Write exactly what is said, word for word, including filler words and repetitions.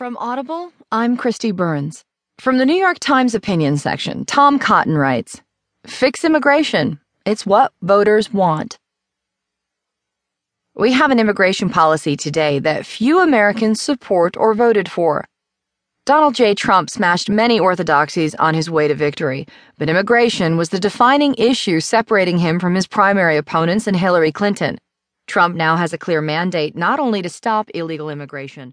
From Audible, I'm Kristi Burns. From the New York Times opinion section, Tom Cotton writes, "Fix immigration. It's what voters want." We have an immigration policy today that few Americans support or voted for. Donald J. Trump smashed many orthodoxies on his way to victory, but immigration was the defining issue separating him from his primary opponents and Hillary Clinton. Trump now has a clear mandate not only to stop illegal immigration,